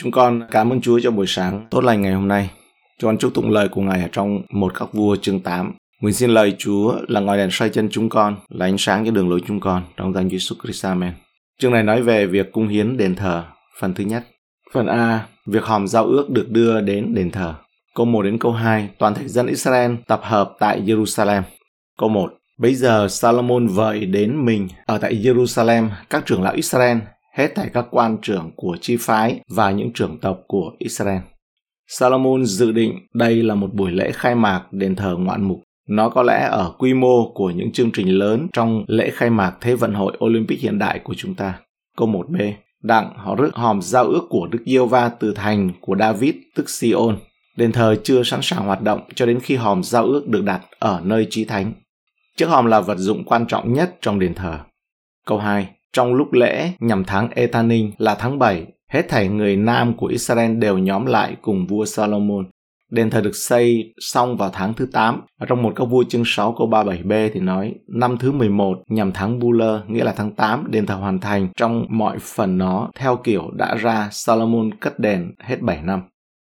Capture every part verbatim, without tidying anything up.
Chúng con cảm ơn Chúa cho buổi sáng tốt lành ngày hôm nay. Chúng con chúc tụng lời của Ngài ở trong một Các Vua chương tám. Nguyện xin lời Chúa là ngọn đèn soi chân chúng con, là ánh sáng cho đường lối chúng con, trong danh Jesus Christ. Amen. Chương này nói về việc cung hiến đền thờ, phần thứ nhất. Phần A, việc hòm giao ước được đưa đến đền thờ. Câu một đến câu hai, toàn thể dân Israel tập hợp tại Jerusalem. Câu một, bấy giờ Sa-lô-môn vợi đến mình ở tại Jerusalem các trưởng lão Israel, hết thảy các quan trưởng của chi phái và những trưởng tộc của Israel. Sa-lô-môn dự định đây là một buổi lễ khai mạc đền thờ ngoạn mục. Nó có lẽ ở quy mô của những chương trình lớn trong lễ khai mạc Thế vận hội Olympic hiện đại của chúng ta. Câu một B, đặng họ rước hòm giao ước của Đức Giê-hô-va từ thành của David tức Si-ôn. Đền thờ chưa sẵn sàng hoạt động cho đến khi hòm giao ước được đặt ở nơi chí thánh. Chiếc hòm là vật dụng quan trọng nhất trong đền thờ. Câu hai, trong lúc lễ nhằm tháng Ê-tanin là tháng bảy, hết thảy người nam của Israel đều nhóm lại cùng vua Sa-lô-môn. Đền thờ được xây xong vào tháng thứ tám. Ở trong một Các Vua chương sáu câu ba mươi bảy b thì nói, năm thứ mười một nhằm tháng Bu-lơ, nghĩa là tháng tám, đền thờ hoàn thành trong mọi phần nó theo kiểu đã ra. Sa-lô-môn cất đền hết bảy năm.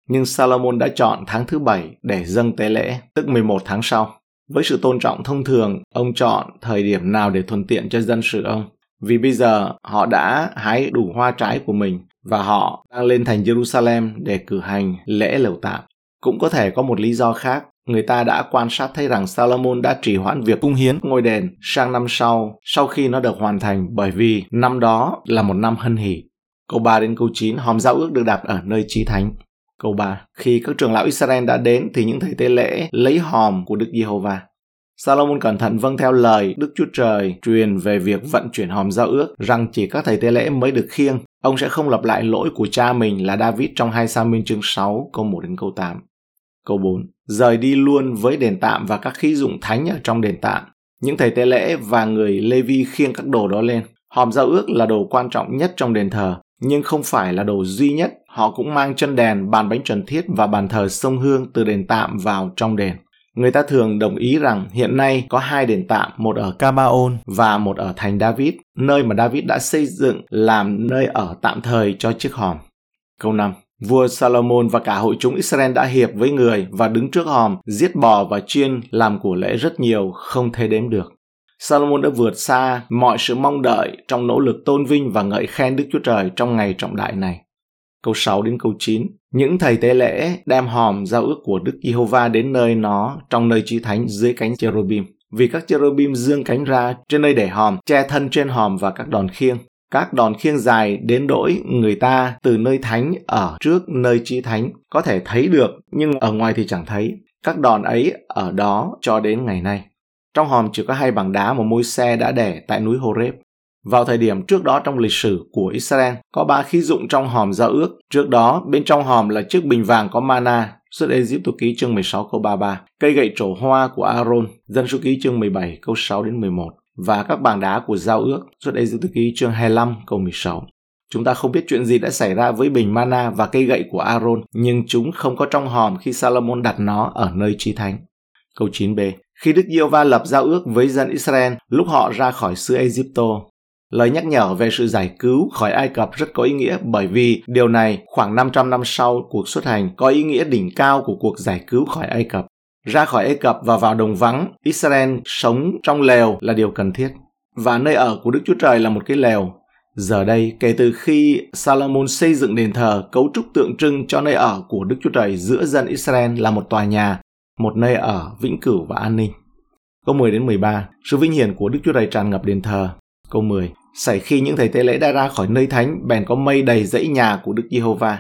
Nhưng Sa-lô-môn đã chọn tháng thứ bảy để dâng tế lễ, tức mười một tháng sau. Với sự tôn trọng thông thường, ông chọn thời điểm nào để thuận tiện cho dân sự ông. Vì bây giờ họ đã hái đủ hoa trái của mình và họ đang lên thành Jerusalem để cử hành lễ lều tạm. Cũng có thể có một lý do khác, người ta đã quan sát thấy rằng Sa-lô-môn đã trì hoãn việc cung hiến ngôi đền sang năm sau, sau khi nó được hoàn thành, bởi vì năm đó là một năm hân hỷ. Câu ba đến câu chín, hòm giao ước được đặt ở nơi chí thánh. Câu ba, khi các trưởng lão Israel đã đến thì những thầy tế lễ lấy hòm của Đức Giê-hô-va. Sa-lô-môn cẩn thận vâng theo lời Đức Chúa Trời truyền về việc vận chuyển hòm giao ước, rằng chỉ các thầy tế lễ mới được khiêng. Ông sẽ không lặp lại lỗi của cha mình là David trong hai Sa-mu-ên chương sáu câu một đến câu tám. Câu bốn, rời đi luôn với đền tạm và các khí dụng thánh ở trong đền tạm. Những thầy tế lễ và người Lê Vi khiêng các đồ đó lên. Hòm giao ước là đồ quan trọng nhất trong đền thờ, nhưng không phải là đồ duy nhất. Họ cũng mang chân đèn, bàn bánh trần thiết và bàn thờ sông hương từ đền tạm vào trong đền. Người ta thường đồng ý rằng hiện nay có hai đền tạm, một ở Gabaon và một ở thành David, nơi mà David đã xây dựng làm nơi ở tạm thời cho chiếc hòm. Câu năm, vua Sa-lô-môn và cả hội chúng Israel đã hiệp với người và đứng trước hòm, giết bò và chiên làm của lễ rất nhiều, không thể đếm được. Sa-lô-môn đã vượt xa mọi sự mong đợi trong nỗ lực tôn vinh và ngợi khen Đức Chúa Trời trong ngày trọng đại này. Câu sáu đến câu chín, những thầy tế lễ đem hòm giao ước của Đức Giê-hô-va đến nơi nó trong nơi chí thánh dưới cánh Cherubim, vì các Cherubim giương cánh ra trên nơi để hòm, che thân trên hòm và các đòn khiêng. Các đòn khiêng dài đến đỗi người ta từ nơi thánh ở trước nơi chí thánh có thể thấy được, nhưng ở ngoài thì chẳng thấy. Các đòn ấy ở đó cho đến ngày nay. Trong hòm chỉ có hai bảng đá mà Môi-se đã để tại núi Horeb. Vào thời điểm trước đó trong lịch sử của Israel, có ba khí dụng trong hòm giao ước. Trước đó, bên trong hòm là chiếc bình vàng có mana, Xuất Ê-díp-tô Ký chương mười sáu câu ba mươi ba, cây gậy trổ hoa của Aaron, Dân số ký chương mười bảy câu sáu đến mười một, và các bảng đá của giao ước, Xuất Ê-díp-tô Ký chương hai mươi lăm câu mười sáu. Chúng ta không biết chuyện gì đã xảy ra với bình mana và cây gậy của Aaron, nhưng chúng không có trong hòm khi Sa-lô-môn đặt nó ở nơi chí thánh. Câu chín b. Khi Đức Giê-hô-va lập giao ước với dân Israel lúc họ ra khỏi xứ Ai-cập, lời nhắc nhở về sự giải cứu khỏi Ai Cập rất có ý nghĩa, bởi vì điều này khoảng năm trăm năm sau cuộc xuất hành có ý nghĩa đỉnh cao của cuộc giải cứu khỏi Ai Cập. Ra khỏi Ai Cập và vào đồng vắng, Israel sống trong lều là điều cần thiết. Và nơi ở của Đức Chúa Trời là một cái lều. Giờ đây, kể từ khi Sa-lô-môn xây dựng đền thờ, cấu trúc tượng trưng cho nơi ở của Đức Chúa Trời giữa dân Israel là một tòa nhà, một nơi ở vĩnh cửu và an ninh. Câu mười đến mười ba, sự vinh hiển của Đức Chúa Trời tràn ngập đền thờ. Câu mười, xảy khi những thầy tế lễ đã ra khỏi nơi thánh, bèn có mây đầy dãy nhà của Đức Giê-hô-va.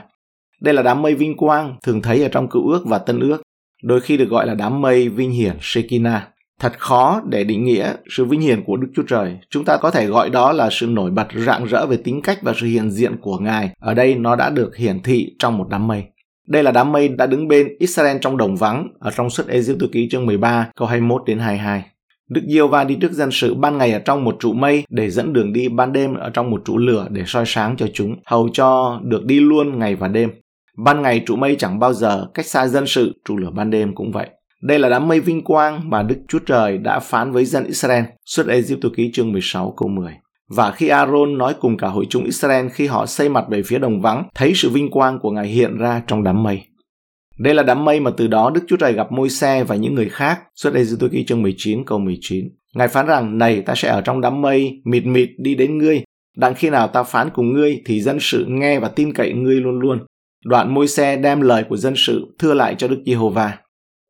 Đây là đám mây vinh quang thường thấy ở trong Cựu Ước và Tân Ước, đôi khi được gọi là đám mây vinh hiển Shekinah. Thật khó để định nghĩa sự vinh hiển của Đức Chúa Trời. Chúng ta có thể gọi đó là sự nổi bật rạng rỡ về tính cách và sự hiện diện của Ngài. Ở đây nó đã được hiển thị trong một đám mây. Đây là đám mây đã đứng bên Israel trong đồng vắng, ở trong Xuất Ê-díp-tô Ký chương mười ba câu hai mươi mốt đến hai mươi hai. Đức Giê-hô-va đi trước dân sự ban ngày ở trong một trụ mây để dẫn đường đi, ban đêm ở trong một trụ lửa để soi sáng cho chúng, hầu cho được đi luôn ngày và đêm. Ban ngày trụ mây chẳng bao giờ cách xa dân sự, trụ lửa ban đêm cũng vậy. Đây là đám mây vinh quang mà Đức Chúa Trời đã phán với dân Israel. Xuất Ê-díp-tô Ký chương mười sáu câu mười. Và khi Aaron nói cùng cả hội chúng Israel khi họ xây mặt về phía đồng vắng, thấy sự vinh quang của Ngài hiện ra trong đám mây. Đây là đám mây mà từ đó Đức Chúa Trời gặp Môi-se và những người khác. Xuất Ê-díp-tô Ký chương mười chín câu mười chín. Ngài phán rằng: "Này, ta sẽ ở trong đám mây, mịt mịt đi đến ngươi. Đặng khi nào ta phán cùng ngươi thì dân sự nghe và tin cậy ngươi luôn luôn." Đoạn Môi-se đem lời của dân sự thưa lại cho Đức Giê-hô-va.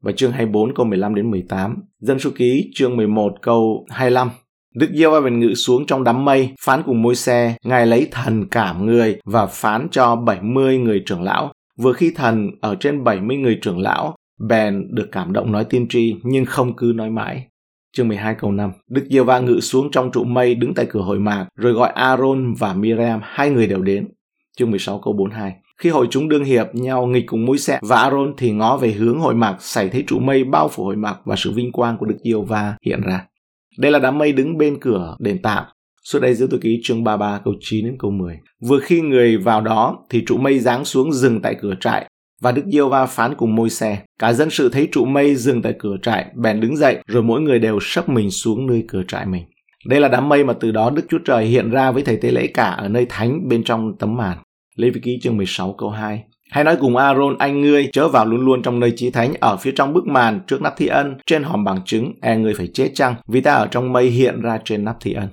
Và chương hai mươi bốn câu mười lăm đến mười tám, Dân số ký chương mười một câu hai mươi lăm. Đức Giê-hô-va bèn ngự xuống trong đám mây, phán cùng Môi-se, Ngài lấy thần cảm người và phán cho bảy mươi người trưởng lão. Vừa khi thần ở trên bảy mươi người trưởng lão, bèn được cảm động nói tiên tri, nhưng không cứ nói mãi. Chương mười hai câu năm, Đức Giê-hô-va ngự xuống trong trụ mây đứng tại cửa hội mạc, rồi gọi Aaron và Mi-ram, hai người đều đến. Chương mười sáu câu bốn mươi hai. Khi hội chúng đương hiệp nhau nghịch cùng Môi-se và Aaron thì ngó về hướng hội mạc, xảy thấy trụ mây bao phủ hội mạc và sự vinh quang của Đức Giê-hô-va hiện ra. Đây là đám mây đứng bên cửa đền tạm. Xuất Ê-díp-tô Ký chương ba mươi ba câu chín đến câu mười. Vừa khi người vào đó thì trụ mây giáng xuống dừng tại cửa trại và Đức Giê-hô-va phán cùng Môi-se. Cả dân sự thấy trụ mây dừng tại cửa trại, bèn đứng dậy, rồi mỗi người đều sấp mình xuống nơi cửa trại mình. Đây là đám mây mà từ đó Đức Chúa Trời hiện ra với thầy tế lễ cả ở nơi thánh bên trong tấm màn. Lê Vi Ký chương mười sáu câu hai. Hãy nói cùng Aaron, anh ngươi chớ vào luôn luôn trong nơi chí thánh, ở phía trong bức màn, trước nắp thi ân, trên hòm bằng chứng, e ngươi phải chết chăng, vì ta ở trong mây hiện ra trên nắp thi ân.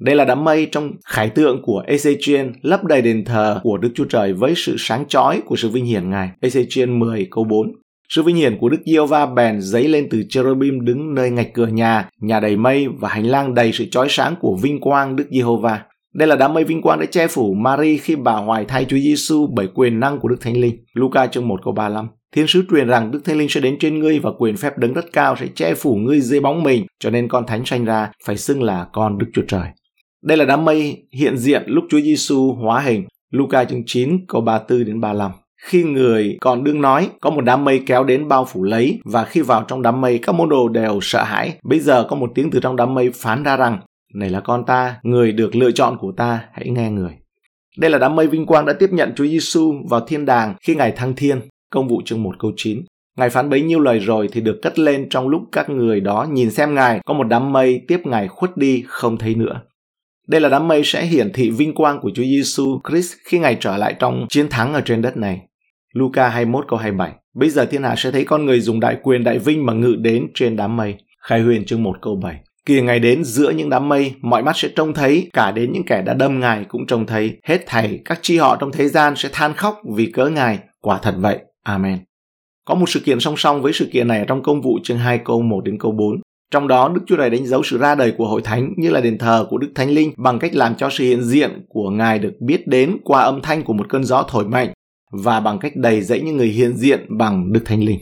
Đây là đám mây trong khải tượng của Ê-xê-chi-ên lấp đầy đền thờ của Đức Chúa Trời với sự sáng chói của sự vinh hiển Ngài. Ê-xê-chi-ên mười câu bốn. Sự vinh hiển của Đức Giê-hô-va bèn dấy lên từ Cherubim đứng nơi ngạch cửa nhà, nhà đầy mây và hành lang đầy sự chói sáng của vinh quang Đức Giê-hô-va. Đây là đám mây vinh quang đã che phủ Mary khi bà hoài thai Chúa Giêsu bởi quyền năng của Đức Thánh Linh. Luca chương một câu ba mươi lăm. Thiên sứ truyền rằng Đức Thánh Linh sẽ đến trên ngươi và quyền phép Đấng Rất Cao sẽ che phủ ngươi dưới bóng mình, cho nên con thánh sanh ra phải xưng là con Đức Chúa Trời. Đây là đám mây hiện diện lúc Chúa Giêsu hóa hình. Luca chương chín câu ba mươi tư đến ba mươi lăm. Khi người còn đương nói, có một đám mây kéo đến bao phủ lấy, và khi vào trong đám mây các môn đồ đều sợ hãi. Bây giờ có một tiếng từ trong đám mây phán ra rằng: Này là con ta, người được lựa chọn của ta, hãy nghe người. Đây là đám mây vinh quang đã tiếp nhận Chúa Giêsu vào thiên đàng khi Ngài thăng thiên. Công vụ chương một câu chín. Ngài phán bấy nhiêu lời rồi thì được cất lên trong lúc các người đó nhìn xem Ngài, có một đám mây tiếp Ngài khuất đi không thấy nữa. Đây là đám mây sẽ hiển thị vinh quang của Chúa Giêsu Christ khi Ngài trở lại trong chiến thắng ở trên đất này. Luca hai mươi mốt câu hai mươi bảy. Bây giờ thiên hạ sẽ thấy con người dùng đại quyền đại vinh mà ngự đến trên đám mây. Khải Huyền chương một câu bảy. Kìa Ngài đến giữa những đám mây, mọi mắt sẽ trông thấy, cả đến những kẻ đã đâm Ngài cũng trông thấy. Hết thảy các chi họ trong thế gian sẽ than khóc vì cớ Ngài. Quả thật vậy. Amen. Có một sự kiện song song với sự kiện này trong Công vụ chương hai câu một đến câu bốn. Trong đó, Đức Chúa Trời đánh dấu sự ra đời của hội thánh như là đền thờ của Đức Thánh Linh bằng cách làm cho sự hiện diện của Ngài được biết đến qua âm thanh của một cơn gió thổi mạnh và bằng cách đầy dẫy những người hiện diện bằng Đức Thánh Linh.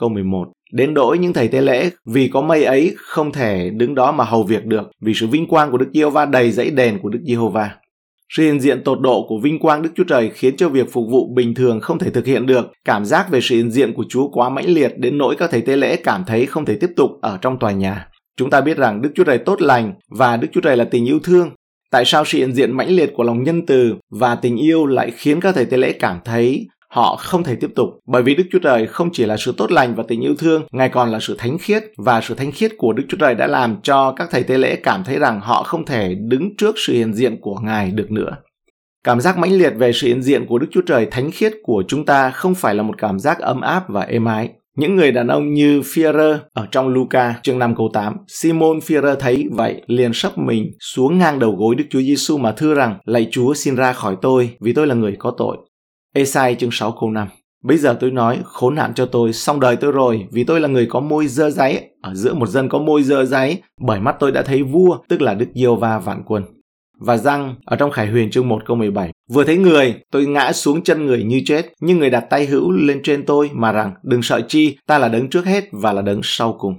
Câu mười một. Đến đổi những thầy tế lễ vì có mây ấy không thể đứng đó mà hầu việc được, vì sự vinh quang của Đức Giê-hô-va đầy dẫy đền của Đức Giê-hô-va. Sự hiện diện tột độ của vinh quang Đức Chúa Trời khiến cho việc phục vụ bình thường không thể thực hiện được. Cảm giác về sự hiện diện của Chúa quá mãnh liệt đến nỗi các thầy tế lễ cảm thấy không thể tiếp tục ở trong tòa nhà. Chúng ta biết rằng Đức Chúa Trời tốt lành và Đức Chúa Trời là tình yêu thương. Tại sao sự hiện diện mãnh liệt của lòng nhân từ và tình yêu lại khiến các thầy tế lễ cảm thấy họ không thể tiếp tục? Bởi vì Đức Chúa Trời không chỉ là sự tốt lành và tình yêu thương, Ngài còn là sự thánh khiết, và sự thánh khiết của Đức Chúa Trời đã làm cho các thầy tế lễ cảm thấy rằng họ không thể đứng trước sự hiện diện của Ngài được nữa. Cảm giác mãnh liệt về sự hiện diện của Đức Chúa Trời thánh khiết của chúng ta không phải là một cảm giác ấm áp và êm ái. Những người đàn ông như Phi-e-rơ ở trong Luca chương năm câu tám, Simon Phi-e-rơ thấy vậy liền sấp mình xuống ngang đầu gối Đức Chúa Giêsu mà thưa rằng: Lạy Chúa, xin ra khỏi tôi, vì tôi là người có tội. Ê-sai chương sáu câu năm. Bây giờ tôi nói: khốn nạn cho tôi, xong đời tôi rồi, vì tôi là người có môi dơ dáy, ở giữa một dân có môi dơ dáy, bởi mắt tôi đã thấy vua, tức là Đức Giê-hô-va vạn quân. Và răng ở trong Khải Huyền chương một câu mười bảy. Vừa thấy người, tôi ngã xuống chân người như chết, nhưng người đặt tay hữu lên trên tôi mà rằng: đừng sợ chi, ta là đấng trước hết và là đấng sau cùng.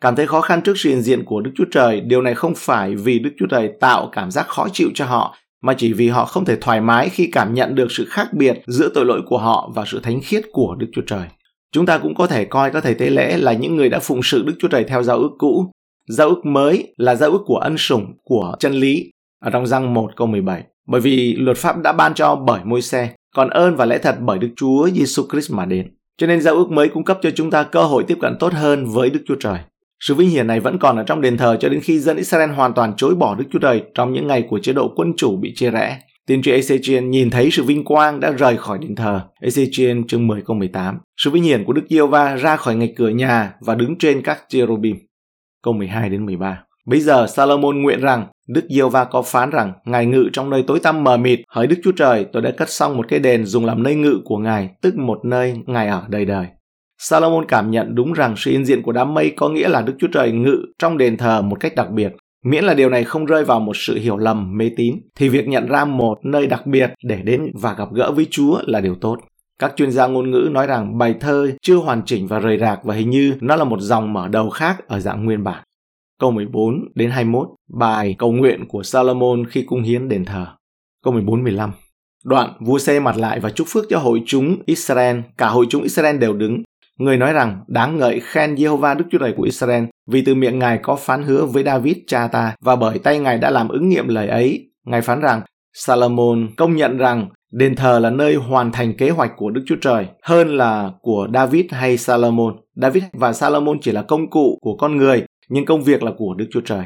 Cảm thấy khó khăn trước sự hiện diện của Đức Chúa Trời, điều này không phải vì Đức Chúa Trời tạo cảm giác khó chịu cho họ, mà chỉ vì họ không thể thoải mái khi cảm nhận được sự khác biệt giữa tội lỗi của họ và sự thánh khiết của Đức Chúa Trời. Chúng ta cũng có thể coi các thầy tế lễ là những người đã phụng sự Đức Chúa Trời theo giao ước cũ. Giao ước mới là giao ước của ân sủng, của chân lý, ở trong Răng một câu mười bảy. Bởi vì luật pháp đã ban cho bởi Môi-se, còn ơn và lẽ thật bởi Đức Chúa Giêsu Christ mà đến. Cho nên giao ước mới cung cấp cho chúng ta cơ hội tiếp cận tốt hơn với Đức Chúa Trời. Sự vinh hiển này vẫn còn ở trong đền thờ cho đến khi dân Israel hoàn toàn chối bỏ Đức Chúa Trời trong những ngày của chế độ quân chủ bị chia rẽ. Tiên tri Ê-xê-chi-ên nhìn thấy sự vinh quang đã rời khỏi đền thờ. Ê-xê-chi-ên chương mười câu mười tám. Sự vinh hiển của Đức Giê-hô-va ra khỏi ngạch cửa nhà và đứng trên các Cherubim. Câu mười hai đến mười ba. Bây giờ Sa-lô-môn nguyện rằng Đức Giê-hô-va có phán rằng Ngài ngự trong nơi tối tăm mờ mịt. Hỡi Đức Chúa Trời, tôi đã cất xong một cái đền dùng làm nơi ngự của Ngài, tức một nơi Ngài ở đời đời. Sa-lô-môn cảm nhận đúng rằng sự hiện diện của đám mây có nghĩa là Đức Chúa Trời ngự trong đền thờ một cách đặc biệt. Miễn là điều này không rơi vào một sự hiểu lầm mê tín, thì việc nhận ra một nơi đặc biệt để đến và gặp gỡ với Chúa là điều tốt. Các chuyên gia ngôn ngữ nói rằng bài thơ chưa hoàn chỉnh và rời rạc và hình như nó là một dòng mở đầu khác ở dạng nguyên bản. Câu mười bốn đến hai mươi mốt, bài cầu nguyện của Sa-lô-môn khi cung hiến đền thờ. Câu mười bốn mười lăm. Đoạn vua Sê mặt lại và chúc phước cho hội chúng Israel, cả hội chúng Israel đều đứng. Người nói rằng đáng ngợi khen Giê-hô-va Đức Chúa Trời của Israel, vì từ miệng Ngài có phán hứa với David cha ta và bởi tay Ngài đã làm ứng nghiệm lời ấy. Ngài phán rằng Sa-lô-môn công nhận rằng đền thờ là nơi hoàn thành kế hoạch của Đức Chúa Trời hơn là của David hay Sa-lô-môn. David và Sa-lô-môn chỉ là công cụ của con người, nhưng công việc là của Đức Chúa Trời.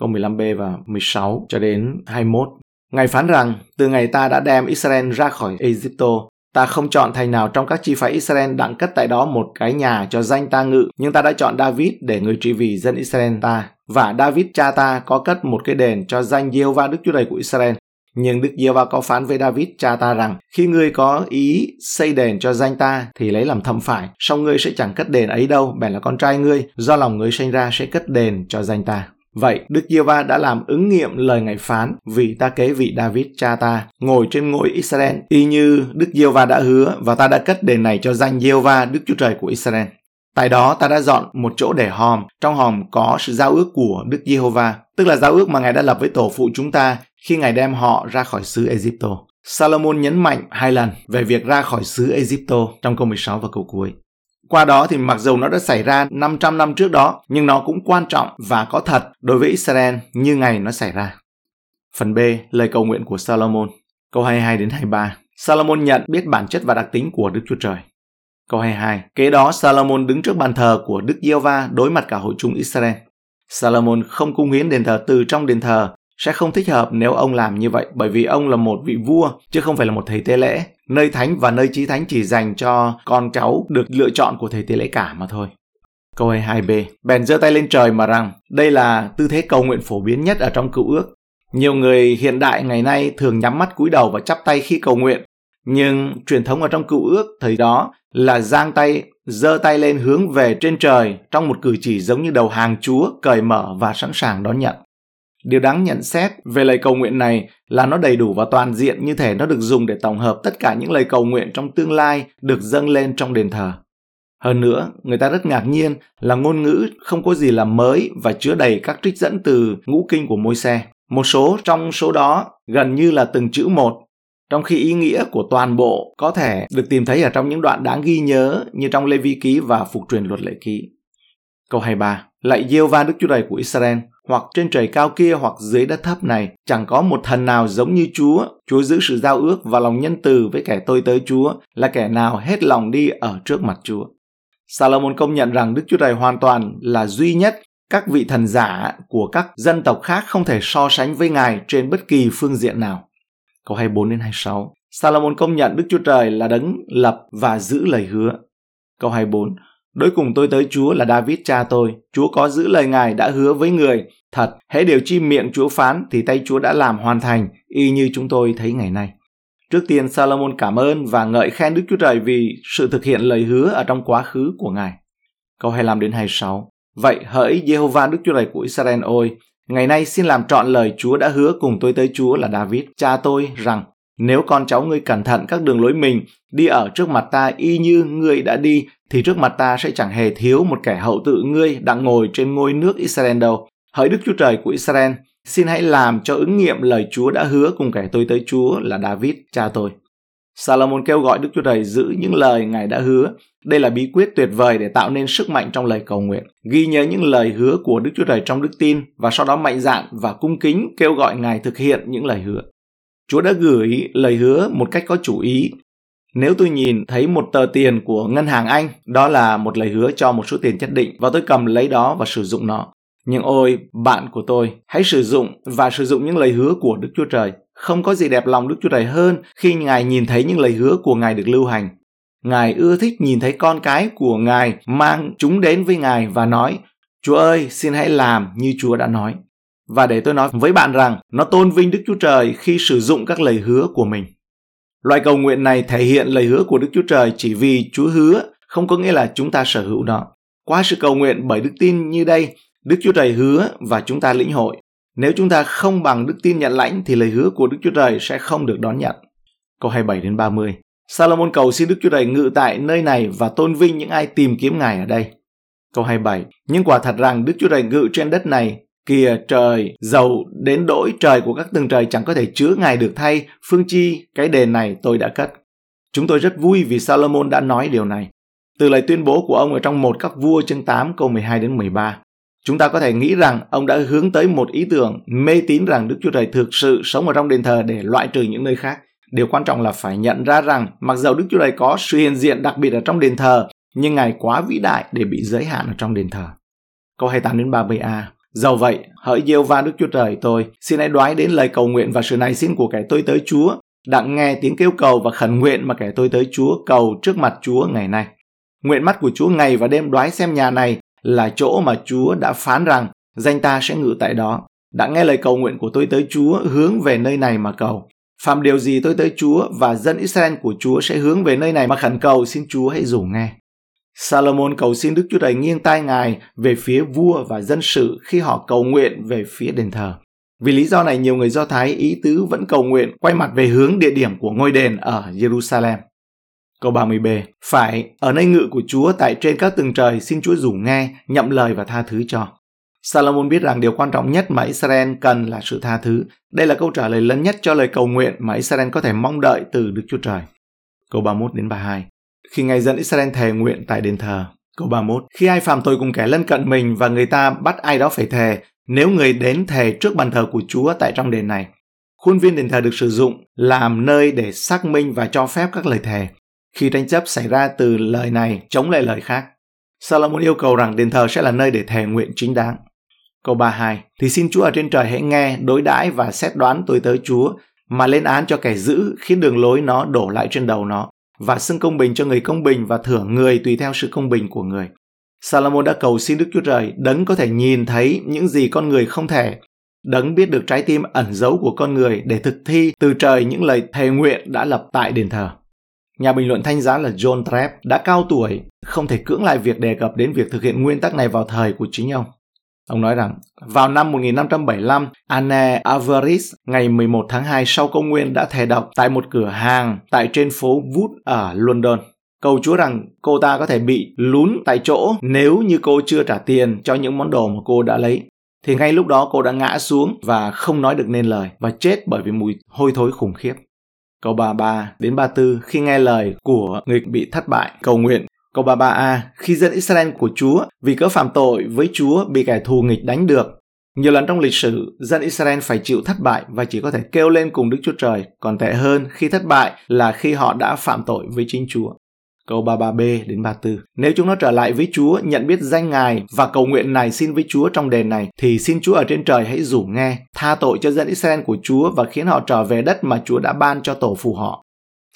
Câu mười lăm b và mười sáu cho đến hai mươi mốt. Ngài phán rằng từ ngày ta đã đem Israel ra khỏi Ai-cập, ta không chọn thành nào trong các chi phái Israel đặng cất tại đó một cái nhà cho danh ta ngự, nhưng ta đã chọn David để người trị vì dân Israel ta. Và David cha ta có cất một cái đền cho danh Giê-hô-va Đức Chúa Trời của Israel. Nhưng Đức Giê-hô-va có phán với David cha ta rằng, khi ngươi có ý xây đền cho danh ta thì lấy làm thầm phải, song ngươi sẽ chẳng cất đền ấy đâu, bèn là con trai ngươi, do lòng ngươi sanh ra sẽ cất đền cho danh ta. Vậy Đức Giê-hô-va đã làm ứng nghiệm lời Ngài phán, vì ta kế vị David cha ta ngồi trên ngôi Israel, y như Đức Giê-hô-va đã hứa, và ta đã cất đền này cho danh Giê-hô-va Đức Chúa Trời của Israel. Tại đó ta đã dọn một chỗ để hòm, trong hòm có sự giao ước của Đức Giê-hô-va, tức là giao ước mà Ngài đã lập với tổ phụ chúng ta khi Ngài đem họ ra khỏi xứ Ai-cập. Sa-lô-môn nhấn mạnh hai lần về việc ra khỏi xứ Ai-cập trong câu mười sáu và câu cuối. Qua đó thì mặc dù nó đã xảy ra năm trăm năm trước đó, nhưng nó cũng quan trọng và có thật đối với Israel như ngày nó xảy ra. Phần B, lời cầu nguyện của Sa-lô-môn. Câu hai mươi hai đến hai mươi ba. Sa-lô-môn nhận biết bản chất và đặc tính của Đức Chúa Trời. Câu hai mươi hai. Kế đó Sa-lô-môn đứng trước bàn thờ của Đức Giê-hô-va đối mặt cả hội chúng Israel. Sa-lô-môn không cung hiến đền thờ từ trong đền thờ, sẽ không thích hợp nếu ông làm như vậy, bởi vì ông là một vị vua chứ không phải là một thầy tế lễ. Nơi thánh và nơi chí thánh chỉ dành cho con cháu được lựa chọn của thầy tế lễ cả mà thôi. Câu hai mươi hai b. Bèn giơ tay lên trời mà rằng, đây là tư thế cầu nguyện phổ biến nhất ở trong Cựu Ước. Nhiều người hiện đại ngày nay thường nhắm mắt cúi đầu và chắp tay khi cầu nguyện, nhưng truyền thống ở trong Cựu Ước thời đó là giang tay, giơ tay lên hướng về trên trời trong một cử chỉ giống như đầu hàng Chúa cởi mở và sẵn sàng đón nhận. Điều đáng nhận xét về lời cầu nguyện này là nó đầy đủ và toàn diện, như thể nó được dùng để tổng hợp tất cả những lời cầu nguyện trong tương lai được dâng lên trong đền thờ. Hơn nữa, người ta rất ngạc nhiên là ngôn ngữ không có gì là mới và chứa đầy các trích dẫn từ ngũ kinh của Môi-se. Một số trong số đó gần như là từng chữ một, trong khi ý nghĩa của toàn bộ có thể được tìm thấy ở trong những đoạn đáng ghi nhớ như trong Lê Vi Ký và Phục truyền luật lệ ký. Câu hai mươi ba. Lạy Giê-hô-va Đức Chúa Trời của Israel, hoặc trên trời cao kia hoặc dưới đất thấp này, chẳng có một thần nào giống như Chúa. Chúa giữ sự giao ước và lòng nhân từ với kẻ tôi tới Chúa, là kẻ nào hết lòng đi ở trước mặt Chúa. Sa-lô-môn công nhận rằng Đức Chúa Trời hoàn toàn là duy nhất. Các vị thần giả của các dân tộc khác không thể so sánh với Ngài trên bất kỳ phương diện nào. Câu hai mươi bốn đến hai mươi sáu. Sa-lô-môn công nhận Đức Chúa Trời là đấng lập và giữ lời hứa. Câu hai mươi bốn. Đối cùng tôi tới Chúa là David cha tôi. Chúa có giữ lời Ngài đã hứa với người. Thật, hễ điều chi miệng Chúa phán thì tay Chúa đã làm hoàn thành, y như chúng tôi thấy ngày nay. Trước tiên, Sa-lô-môn cảm ơn và ngợi khen Đức Chúa Trời vì sự thực hiện lời hứa ở trong quá khứ của Ngài. Câu hai mươi lăm đến hai mươi sáu. Vậy hỡi Giê-hô-va Đức Chúa Trời của Israel ôi, ngày nay xin làm trọn lời Chúa đã hứa cùng tôi tới Chúa là David cha tôi rằng, nếu con cháu ngươi cẩn thận các đường lối mình, đi ở trước mặt ta y như ngươi đã đi, thì trước mặt ta sẽ chẳng hề thiếu một kẻ hậu tự ngươi đang ngồi trên ngôi nước Israel đâu. Hỡi Đức Chúa Trời của Israel, xin hãy làm cho ứng nghiệm lời Chúa đã hứa cùng kẻ tôi tới Chúa là David cha tôi. Sa-lô-môn kêu gọi Đức Chúa Trời giữ những lời Ngài đã hứa. Đây là bí quyết tuyệt vời để tạo nên sức mạnh trong lời cầu nguyện. Ghi nhớ những lời hứa của Đức Chúa Trời trong đức tin và sau đó mạnh dạn và cung kính kêu gọi Ngài thực hiện những lời hứa. Chúa đã gửi lời hứa một cách có chủ ý. Nếu tôi nhìn thấy một tờ tiền của ngân hàng Anh, đó là một lời hứa cho một số tiền nhất định và tôi cầm lấy đó và sử dụng nó. Nhưng ôi, bạn của tôi, hãy sử dụng và sử dụng những lời hứa của Đức Chúa Trời. Không có gì đẹp lòng Đức Chúa Trời hơn khi Ngài nhìn thấy những lời hứa của Ngài được lưu hành. Ngài ưa thích nhìn thấy con cái của Ngài mang chúng đến với Ngài và nói, Chúa ơi, xin hãy làm như Chúa đã nói. Và để tôi nói với bạn rằng, nó tôn vinh Đức Chúa Trời khi sử dụng các lời hứa của mình. Loại cầu nguyện này thể hiện lời hứa của Đức Chúa Trời chỉ vì Chúa hứa, không có nghĩa là chúng ta sở hữu nó. Qua sự cầu nguyện bởi đức tin như đây, Đức Chúa Trời hứa và chúng ta lĩnh hội. Nếu chúng ta không bằng đức tin nhận lãnh thì lời hứa của Đức Chúa Trời sẽ không được đón nhận. Câu hai mươi bảy đến ba mươi. Sa-lô-môn cầu xin Đức Chúa Trời ngự tại nơi này và tôn vinh những ai tìm kiếm Ngài ở đây. Câu hai mươi bảy. Nhưng quả thật rằng Đức Chúa Trời ngự trên đất này, kìa trời giàu đến đỗi trời của các tầng trời chẳng có thể chứa Ngài được thay, phương chi cái đền này tôi đã cất. Chúng tôi rất vui vì Sa-lô-môn đã nói điều này. Từ lời tuyên bố của ông ở trong một Các Vua chương tám câu mười hai đến mười ba. Chúng ta có thể nghĩ rằng ông đã hướng tới một ý tưởng mê tín rằng Đức Chúa Trời thực sự sống ở trong đền thờ để loại trừ những nơi khác. Điều quan trọng là phải nhận ra rằng mặc dầu Đức Chúa Trời có sự hiện diện đặc biệt ở trong đền thờ, nhưng Ngài quá vĩ đại để bị giới hạn ở trong đền thờ. Câu hai mươi tám đến ba mươi a. Dầu vậy, hỡi Giê-hô-va Đức Chúa Trời tôi, xin hãy đoái đến lời cầu nguyện và sự nài xin của kẻ tôi tới Chúa, đặng nghe tiếng kêu cầu và khẩn nguyện mà kẻ tôi tới Chúa cầu trước mặt Chúa ngày nay. Nguyện mắt của Chúa ngày và đêm đoái xem nhà này là chỗ mà Chúa đã phán rằng danh ta sẽ ngự tại đó. Đã nghe lời cầu nguyện của tôi tới Chúa hướng về nơi này mà cầu. Phàm điều gì tôi tới Chúa và dân Israel của Chúa sẽ hướng về nơi này mà khẩn cầu, xin Chúa hãy rủ nghe. Sa-lô-môn cầu xin Đức Chúa Trời nghiêng tai Ngài về phía vua và dân sự khi họ cầu nguyện về phía đền thờ. Vì lý do này, nhiều người Do Thái ý tứ vẫn cầu nguyện quay mặt về hướng địa điểm của ngôi đền ở Jerusalem. Câu ba mươi b. Phải, ở nơi ngự của Chúa tại trên các tầng trời, xin Chúa rủ nghe, nhậm lời và tha thứ cho. Sa-lô-môn biết rằng điều quan trọng nhất mà Israel cần là sự tha thứ. Đây là câu trả lời lớn nhất cho lời cầu nguyện mà Israel có thể mong đợi từ Đức Chúa Trời. Câu ba mươi mốt đến ba mươi hai. Khi ngày dân Israel thề nguyện tại đền thờ. Câu ba mươi mốt. Khi ai phạm tội cùng kẻ lân cận mình và người ta bắt ai đó phải thề, nếu người đến thề trước bàn thờ của Chúa tại trong đền này. Khuôn viên đền thờ được sử dụng làm nơi để xác minh và cho phép các lời thề. Khi tranh chấp xảy ra từ lời này chống lại lời khác, Sa-lô-môn yêu cầu rằng đền thờ sẽ là nơi để thề nguyện chính đáng. Câu ba mươi hai. Thì xin Chúa ở trên trời hãy nghe, đối đãi và xét đoán tôi tới Chúa, mà lên án cho kẻ dữ, khiến đường lối nó đổ lại trên đầu nó, và xưng công bình cho người công bình và thưởng người tùy theo sự công bình của người. Sa-lô-môn đã cầu xin Đức Chúa Trời, đấng có thể nhìn thấy những gì con người không thể, đấng biết được trái tim ẩn giấu của con người, để thực thi từ trời những lời thề nguyện đã lập tại đền thờ. Nhà bình luận Thánh Giá là John Trapp đã cao tuổi, không thể cưỡng lại việc đề cập đến việc thực hiện nguyên tắc này vào thời của chính ông. Ông nói rằng, vào năm một nghìn năm trăm bảy mươi lăm, Anne Averis ngày mười một tháng hai sau công nguyên đã thề đọc tại một cửa hàng tại trên phố Wood ở London. Cầu Chúa rằng cô ta có thể bị lún tại chỗ nếu như cô chưa trả tiền cho những món đồ mà cô đã lấy. Thì ngay lúc đó cô đã ngã xuống và không nói được nên lời và chết bởi vì mùi hôi thối khủng khiếp. Câu ba mươi ba đến ba mươi tư, khi nghe lời của người bị thất bại, cầu nguyện. Câu ba mươi ba a, khi dân Israel của Chúa vì cớ phạm tội với Chúa bị kẻ thù nghịch đánh được. Nhiều lần trong lịch sử, dân Israel phải chịu thất bại và chỉ có thể kêu lên cùng Đức Chúa Trời. Còn tệ hơn khi thất bại là khi họ đã phạm tội với chính Chúa. Câu ba mươi ba b đến ba mươi tư, nếu chúng nó trở lại với Chúa, nhận biết danh Ngài và cầu nguyện này xin với Chúa trong đền này, thì xin Chúa ở trên trời hãy rủ nghe, tha tội cho dân Israel của Chúa và khiến họ trở về đất mà Chúa đã ban cho tổ phụ họ.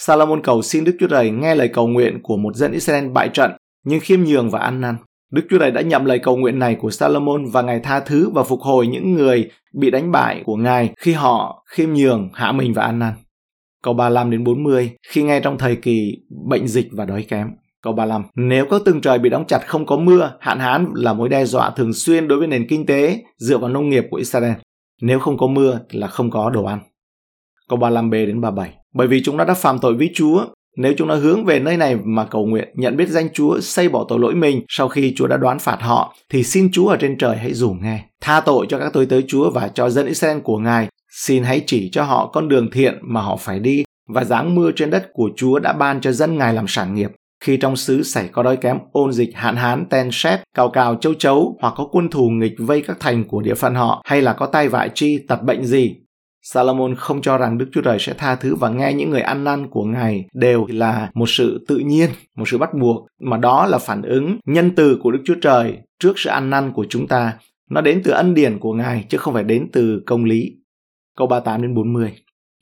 Sa-lô-môn cầu xin Đức Chúa Trời nghe lời cầu nguyện của một dân Israel bại trận nhưng khiêm nhường và ăn năn. Đức Chúa Trời đã nhậm lời cầu nguyện này của Sa-lô-môn và Ngài tha thứ và phục hồi những người bị đánh bại của Ngài khi họ khiêm nhường, hạ mình và ăn năn. Câu ba mươi lăm đến bốn mươi, khi ngay trong thời kỳ bệnh dịch và đói kém. Câu ba mươi lăm, nếu các tầng trời bị đóng chặt không có mưa, hạn hán là mối đe dọa thường xuyên đối với nền kinh tế dựa vào nông nghiệp của Israel. Nếu không có mưa là không có đồ ăn. Câu ba mươi lăm b đến ba mươi bảy, bởi vì chúng nó đã phạm tội với Chúa, nếu chúng nó hướng về nơi này mà cầu nguyện, nhận biết danh Chúa, xây bỏ tội lỗi mình sau khi Chúa đã đoán phạt họ, thì xin Chúa ở trên trời hãy rủ nghe, tha tội cho các tôi tới Chúa và cho dân Israel của Ngài. Xin hãy chỉ cho họ con đường thiện mà họ phải đi và giáng mưa trên đất của Chúa đã ban cho dân Ngài làm sản nghiệp. Khi trong xứ xảy có đói kém, ôn dịch, hạn hán, ten sét, cào cào, châu chấu, hoặc có quân thù nghịch vây các thành của địa phận họ, hay là có tai vạ chi, tật bệnh gì, Sa-lô-môn không cho rằng Đức Chúa Trời sẽ tha thứ và ngay những người ăn năn của Ngài đều là một sự tự nhiên, một sự bắt buộc, mà đó là phản ứng nhân từ của Đức Chúa Trời trước sự ăn năn của chúng ta. Nó đến từ ân điển của Ngài chứ không phải đến từ công lý. Câu ba mươi tám đến bốn mươi.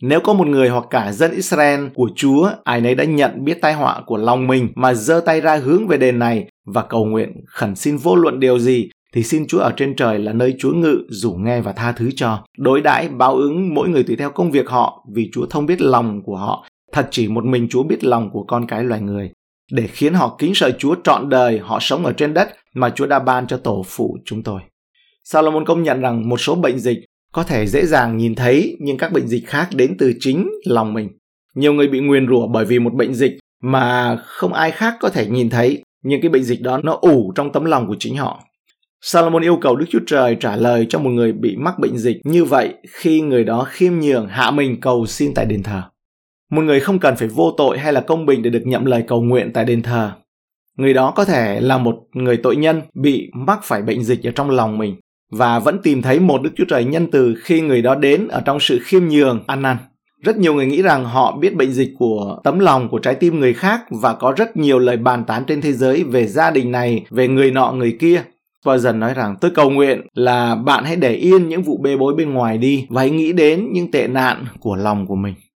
Nếu có một người hoặc cả dân Israel của Chúa, ai nấy đã nhận biết tai họa của lòng mình mà giơ tay ra hướng về đền này và cầu nguyện khẩn xin vô luận điều gì, thì xin Chúa ở trên trời là nơi Chúa ngự rủ nghe và tha thứ cho, đối đãi báo ứng mỗi người tùy theo công việc họ, vì Chúa thông biết lòng của họ. Thật chỉ một mình Chúa biết lòng của con cái loài người, để khiến họ kính sợ Chúa trọn đời, họ sống ở trên đất mà Chúa đã ban cho tổ phụ chúng tôi. Sa-lô-môn công nhận rằng một số bệnh dịch có thể dễ dàng nhìn thấy, nhưng các bệnh dịch khác đến từ chính lòng mình. Nhiều người bị nguyền rủa bởi vì một bệnh dịch mà không ai khác có thể nhìn thấy, nhưng cái bệnh dịch đó nó ủ trong tấm lòng của chính họ. Sa-lô-môn yêu cầu Đức Chúa Trời trả lời cho một người bị mắc bệnh dịch như vậy khi người đó khiêm nhường hạ mình cầu xin tại đền thờ. Một người không cần phải vô tội hay là công bình để được nhậm lời cầu nguyện tại đền thờ. Người đó có thể là một người tội nhân bị mắc phải bệnh dịch ở trong lòng mình và vẫn tìm thấy một Đức Chúa Trời nhân từ khi người đó đến ở trong sự khiêm nhường ăn năn. Rất nhiều người nghĩ rằng họ biết bệnh dịch của tấm lòng, của trái tim người khác, và có rất nhiều lời bàn tán trên thế giới về gia đình này, về người nọ người kia. Và dần nói rằng tôi cầu nguyện là bạn hãy để yên những vụ bê bối bên ngoài đi và hãy nghĩ đến những tệ nạn của lòng của mình.